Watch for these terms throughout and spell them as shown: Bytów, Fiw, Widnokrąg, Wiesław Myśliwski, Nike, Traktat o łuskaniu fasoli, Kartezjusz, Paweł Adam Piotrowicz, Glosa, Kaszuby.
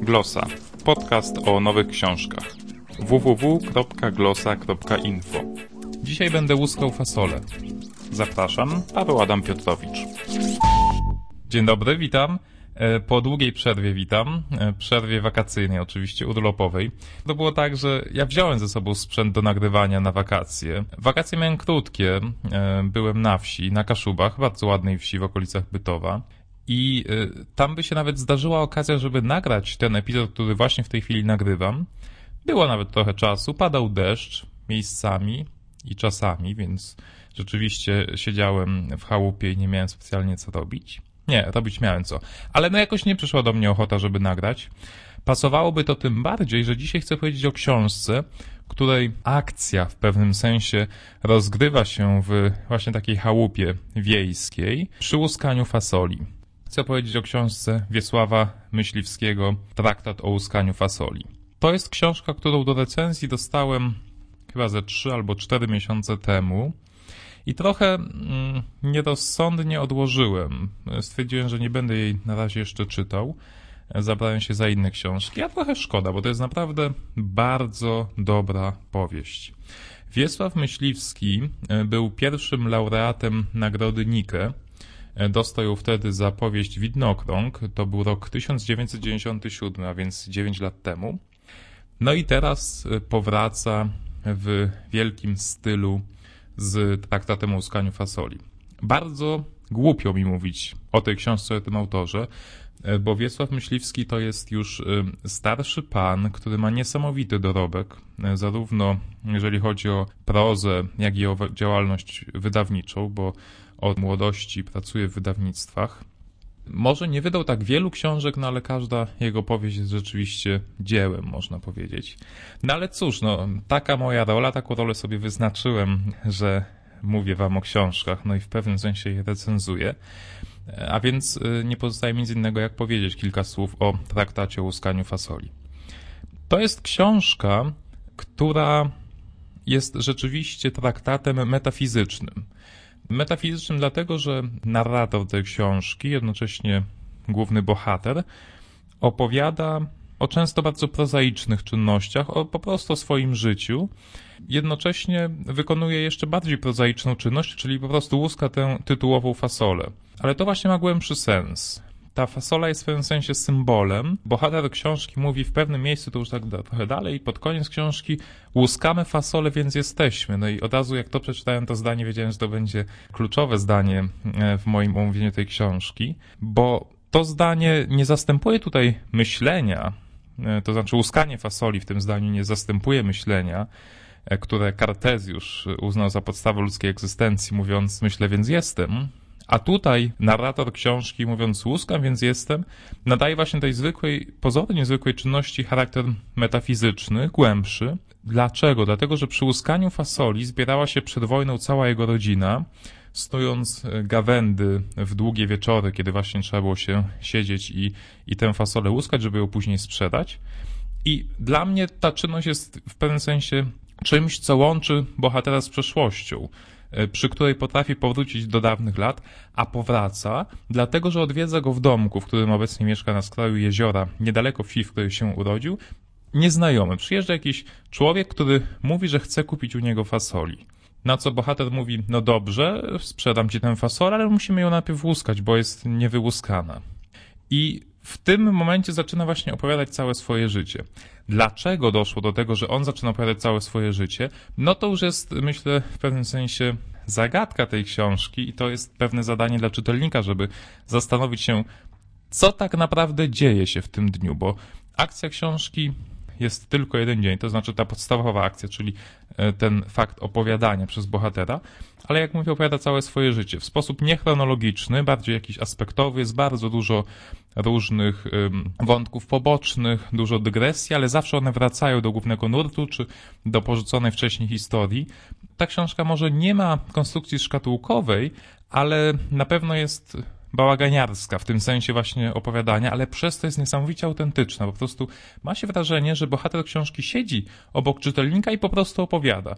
Glosa. Podcast o nowych książkach. www.glosa.info. Dzisiaj będę łuskał fasolę. Zapraszam, Paweł Adam Piotrowicz. Dzień dobry, witam. Po długiej przerwie witam. Przerwie wakacyjnej, oczywiście urlopowej. To było tak, że ja wziąłem ze sobą sprzęt do nagrywania na wakacje. Wakacje miałem krótkie. Byłem na wsi, na Kaszubach, bardzo ładnej wsi w okolicach Bytowa. I tam by się nawet zdarzyła okazja, żeby nagrać ten epizod, który właśnie w tej chwili nagrywam. Było nawet trochę czasu, padał deszcz miejscami i czasami, więc rzeczywiście siedziałem w chałupie i nie miałem specjalnie co robić. Nie, robić miałem co. Ale no jakoś nie przyszła do mnie ochota, żeby nagrać. Pasowałoby to tym bardziej, że dzisiaj chcę powiedzieć o książce, której akcja w pewnym sensie rozgrywa się w właśnie takiej chałupie wiejskiej przy łuskaniu fasoli. Chcę powiedzieć o książce Wiesława Myśliwskiego Traktat o łuskaniu fasoli. To jest książka, którą do recenzji dostałem chyba ze 3 albo 4 miesiące temu. I trochę nierozsądnie odłożyłem. Stwierdziłem, że nie będę jej na razie jeszcze czytał. Zabrałem się za inne książki, a trochę szkoda, bo to jest naprawdę bardzo dobra powieść. Wiesław Myśliwski był pierwszym laureatem nagrody Nike. Dostał ją wtedy za powieść Widnokrąg. To był rok 1997, a więc 9 lat temu. No i teraz powraca w wielkim stylu z Traktatem o łuskaniu fasoli. Bardzo głupio mi mówić o tej książce, o tym autorze, bo Wiesław Myśliwski to jest już starszy pan, który ma niesamowity dorobek, zarówno jeżeli chodzi o prozę, jak i o działalność wydawniczą, bo od młodości pracuje w wydawnictwach. Może nie wydał tak wielu książek, no ale każda jego powieść jest rzeczywiście dziełem, można powiedzieć. No ale cóż, no taka moja rola, taką rolę sobie wyznaczyłem, że mówię wam o książkach, no i w pewnym sensie je recenzuję. A więc nie pozostaje mi nic innego, jak powiedzieć kilka słów o Traktacie o łuskaniu fasoli. To jest książka, która jest rzeczywiście traktatem metafizycznym. Metafizycznym dlatego, że narrator tej książki, jednocześnie główny bohater, opowiada o często bardzo prozaicznych czynnościach, o po prostu swoim życiu. Jednocześnie wykonuje jeszcze bardziej prozaiczną czynność, czyli po prostu łuska tę tytułową fasolę. Ale to właśnie ma głębszy sens. Ta fasola jest w pewnym sensie symbolem. Bohater książki mówi w pewnym miejscu, to już tak trochę dalej, pod koniec książki: łuskamy fasolę, więc jesteśmy. No i od razu jak to przeczytałem to zdanie, wiedziałem, że to będzie kluczowe zdanie w moim omówieniu tej książki, bo to zdanie nie zastępuje tutaj myślenia, to znaczy łuskanie fasoli w tym zdaniu nie zastępuje myślenia, które Kartezjusz uznał za podstawę ludzkiej egzystencji, mówiąc myślę, więc jestem. A tutaj narrator książki, mówiąc łuskam, więc jestem, nadaje właśnie tej zwykłej, pozornie zwykłej czynności charakter metafizyczny, głębszy. Dlaczego? Dlatego, że przy łuskaniu fasoli zbierała się przed wojną cała jego rodzina, stojąc gawędy w długie wieczory, kiedy właśnie trzeba było się siedzieć i tę fasolę łuskać, żeby ją później sprzedać. I dla mnie ta czynność jest w pewnym sensie czymś, co łączy bohatera z przeszłością, przy której potrafi powrócić do dawnych lat, a powraca, dlatego że odwiedza go w domku, w którym obecnie mieszka na skraju jeziora, niedaleko Fiw, w którym się urodził, nieznajomy. Przyjeżdża jakiś człowiek, który mówi, że chce kupić u niego fasoli. Na co bohater mówi: no dobrze, sprzedam ci tę fasolę, ale musimy ją najpierw łuskać, bo jest niewyłuskana. I w tym momencie zaczyna właśnie opowiadać całe swoje życie. Dlaczego doszło do tego, że on zaczyna opowiadać całe swoje życie? No to już jest, myślę, w pewnym sensie zagadka tej książki i to jest pewne zadanie dla czytelnika, żeby zastanowić się, co tak naprawdę dzieje się w tym dniu, bo akcja książki jest tylko jeden dzień, to znaczy ta podstawowa akcja, czyli ten fakt opowiadania przez bohatera, ale jak mówię, opowiada całe swoje życie w sposób niechronologiczny, bardziej jakiś aspektowy, jest bardzo dużo różnych wątków pobocznych, dużo dygresji, ale zawsze one wracają do głównego nurtu, czy do porzuconej wcześniej historii. Ta książka może nie ma konstrukcji szkatułkowej, ale na pewno jest bałaganiarska, w tym sensie właśnie opowiadania, ale przez to jest niesamowicie autentyczna. Po prostu ma się wrażenie, że bohater książki siedzi obok czytelnika i po prostu opowiada.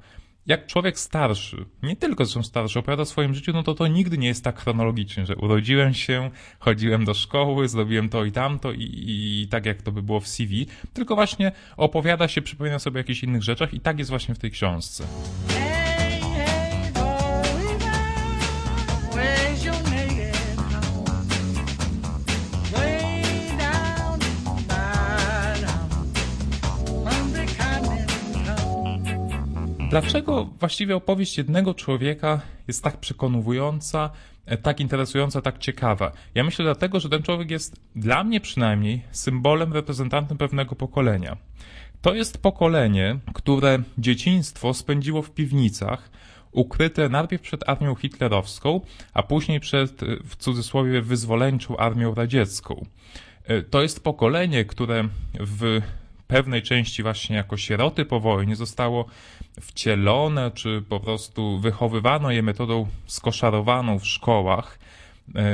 jak człowiek starszy, nie tylko zresztą starszy, opowiada o swoim życiu, no to to nigdy nie jest tak chronologicznie, że urodziłem się, chodziłem do szkoły, zrobiłem to i tamto i tak jak to by było w CV, tylko właśnie opowiada się, przypomina sobie o jakichś innych rzeczach i tak jest właśnie w tej książce. Dlaczego właściwie opowieść jednego człowieka jest tak przekonująca, tak interesująca, tak ciekawa? Ja myślę dlatego, że ten człowiek jest, dla mnie przynajmniej, symbolem, reprezentantem pewnego pokolenia. To jest pokolenie, które dzieciństwo spędziło w piwnicach, ukryte najpierw przed armią hitlerowską, a później przed, w cudzysłowie, wyzwoleńczą armią radziecką. To jest pokolenie, które w pewnej części właśnie jako sieroty po wojnie zostało wcielone, czy po prostu wychowywano je metodą skoszarowaną w szkołach,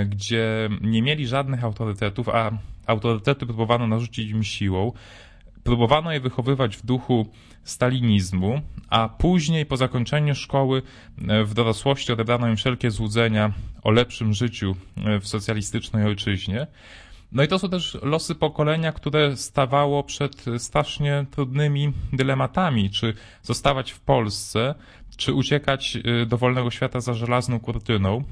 gdzie nie mieli żadnych autorytetów, a autorytety próbowano narzucić im siłą. Próbowano je wychowywać w duchu stalinizmu, a później po zakończeniu szkoły w dorosłości odebrano im wszelkie złudzenia o lepszym życiu w socjalistycznej ojczyźnie. No i to są też losy pokolenia, które stawało przed strasznie trudnymi dylematami, czy zostawać w Polsce, czy uciekać do wolnego świata za żelazną kurtyną.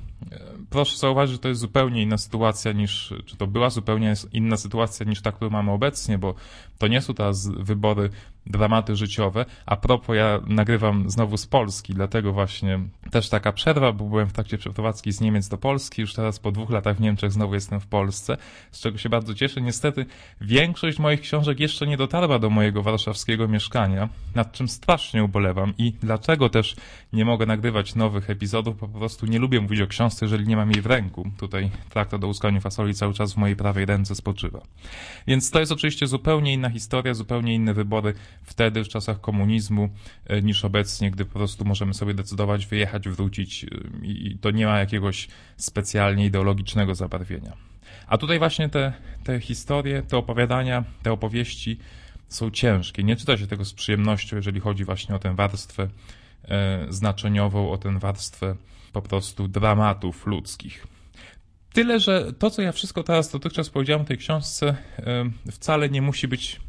Proszę zauważyć, że to jest zupełnie inna sytuacja niż, czy to była zupełnie inna sytuacja niż ta, którą mamy obecnie, bo to nie są teraz wybory, dramaty życiowe. A propos, ja nagrywam znowu z Polski, dlatego właśnie też taka przerwa, bo byłem w trakcie przeprowadzki z Niemiec do Polski, już teraz po 2 latach w Niemczech znowu jestem w Polsce, z czego się bardzo cieszę. Niestety większość moich książek jeszcze nie dotarła do mojego warszawskiego mieszkania, nad czym strasznie ubolewam i dlaczego też nie mogę nagrywać nowych epizodów, po prostu nie lubię mówić o książce, jeżeli nie mam jej w ręku. Tutaj Traktat o łuskaniu fasoli cały czas w mojej prawej ręce spoczywa. Więc to jest oczywiście zupełnie inna historia, zupełnie inne wybory wtedy, w czasach komunizmu, niż obecnie, gdy po prostu możemy sobie decydować, wyjechać, wrócić i to nie ma jakiegoś specjalnie ideologicznego zabarwienia. A tutaj właśnie te historie, te opowiadania, te opowieści są ciężkie. Nie czyta się tego z przyjemnością, jeżeli chodzi właśnie o tę warstwę znaczeniową, o tę warstwę po prostu dramatów ludzkich. Tyle, że to, co ja wszystko teraz dotychczas powiedziałem o tej książce, wcale nie musi być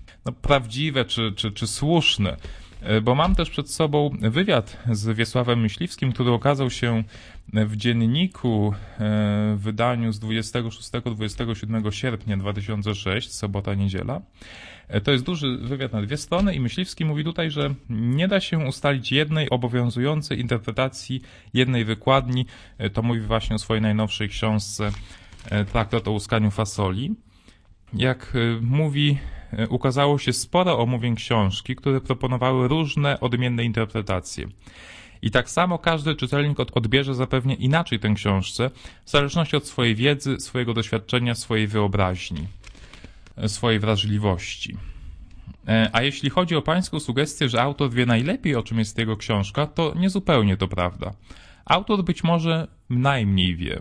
prawdziwe czy słuszne, bo mam też przed sobą wywiad z Wiesławem Myśliwskim, który okazał się w Dzienniku w wydaniu z 26-27 sierpnia 2006, sobota, niedziela. To jest duży wywiad na 2 strony i Myśliwski mówi tutaj, że nie da się ustalić jednej obowiązującej interpretacji, jednej wykładni. To mówi właśnie o swojej najnowszej książce Traktat o łuskaniu fasoli. Jak mówi, ukazało się sporo omówień książki, które proponowały różne, odmienne interpretacje. I tak samo każdy czytelnik odbierze zapewne inaczej tę książkę, w zależności od swojej wiedzy, swojego doświadczenia, swojej wyobraźni, swojej wrażliwości. A jeśli chodzi o pańską sugestię, że autor wie najlepiej, o czym jest jego książka, to niezupełnie to prawda. Autor być może najmniej wie.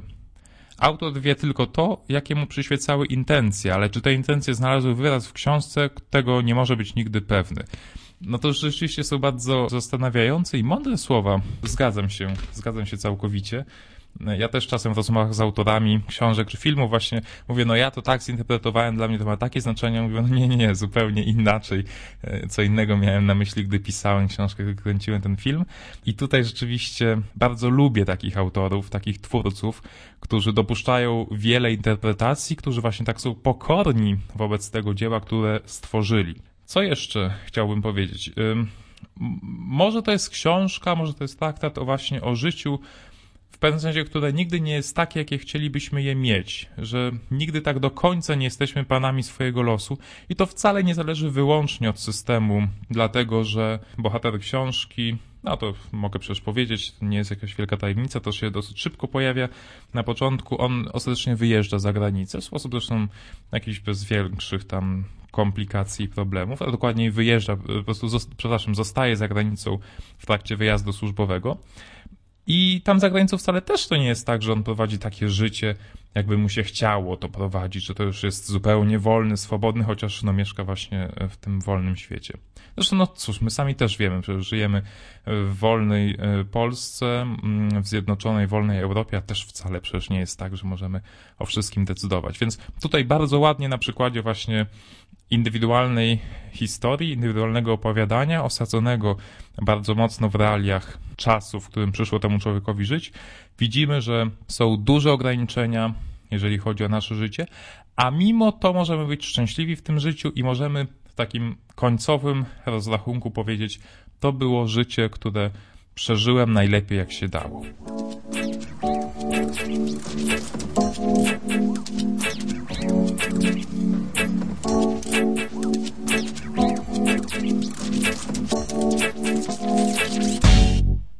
Autor wie tylko to, jakie mu przyświecały intencje, ale czy te intencje znalazły wyraz w książce, tego nie może być nigdy pewny. No to rzeczywiście są bardzo zastanawiające i mądre słowa. Zgadzam się całkowicie. Ja też czasem w rozmowach z autorami książek czy filmów właśnie mówię, no ja to tak zinterpretowałem, dla mnie to ma takie znaczenie. Mówię, no nie, zupełnie inaczej. Co innego miałem na myśli, gdy pisałem książkę, gdy kręciłem ten film. I tutaj rzeczywiście bardzo lubię takich autorów, takich twórców, którzy dopuszczają wiele interpretacji, którzy właśnie tak są pokorni wobec tego dzieła, które stworzyli. Co jeszcze chciałbym powiedzieć? Może to jest książka, może to jest traktat o życiu, w pewnym sensie, które nigdy nie jest takie, jakie chcielibyśmy je mieć, że nigdy tak do końca nie jesteśmy panami swojego losu i to wcale nie zależy wyłącznie od systemu, dlatego że bohater książki, no to mogę przecież powiedzieć, to nie jest jakaś wielka tajemnica, to się dosyć szybko pojawia na początku, on ostatecznie wyjeżdża za granicę, w sposób zresztą jakiś bez większych tam komplikacji i problemów, a dokładniej wyjeżdża, po prostu, zostaje za granicą w trakcie wyjazdu służbowego. I tam za granicą wcale też to nie jest tak, że on prowadzi takie życie, jakby mu się chciało to prowadzić, że to już jest zupełnie wolny, swobodny, chociaż no mieszka właśnie w tym wolnym świecie. Zresztą no cóż, my sami też wiemy, że żyjemy w wolnej Polsce, w zjednoczonej, wolnej Europie, a też wcale przecież nie jest tak, że możemy o wszystkim decydować. Więc tutaj bardzo ładnie na przykładzie właśnie indywidualnej historii, indywidualnego opowiadania, osadzonego bardzo mocno w realiach czasu, w którym przyszło temu człowiekowi żyć, widzimy, że są duże ograniczenia, jeżeli chodzi o nasze życie, a mimo to możemy być szczęśliwi w tym życiu i możemy w takim końcowym rozrachunku powiedzieć, to było życie, które przeżyłem najlepiej, jak się dało.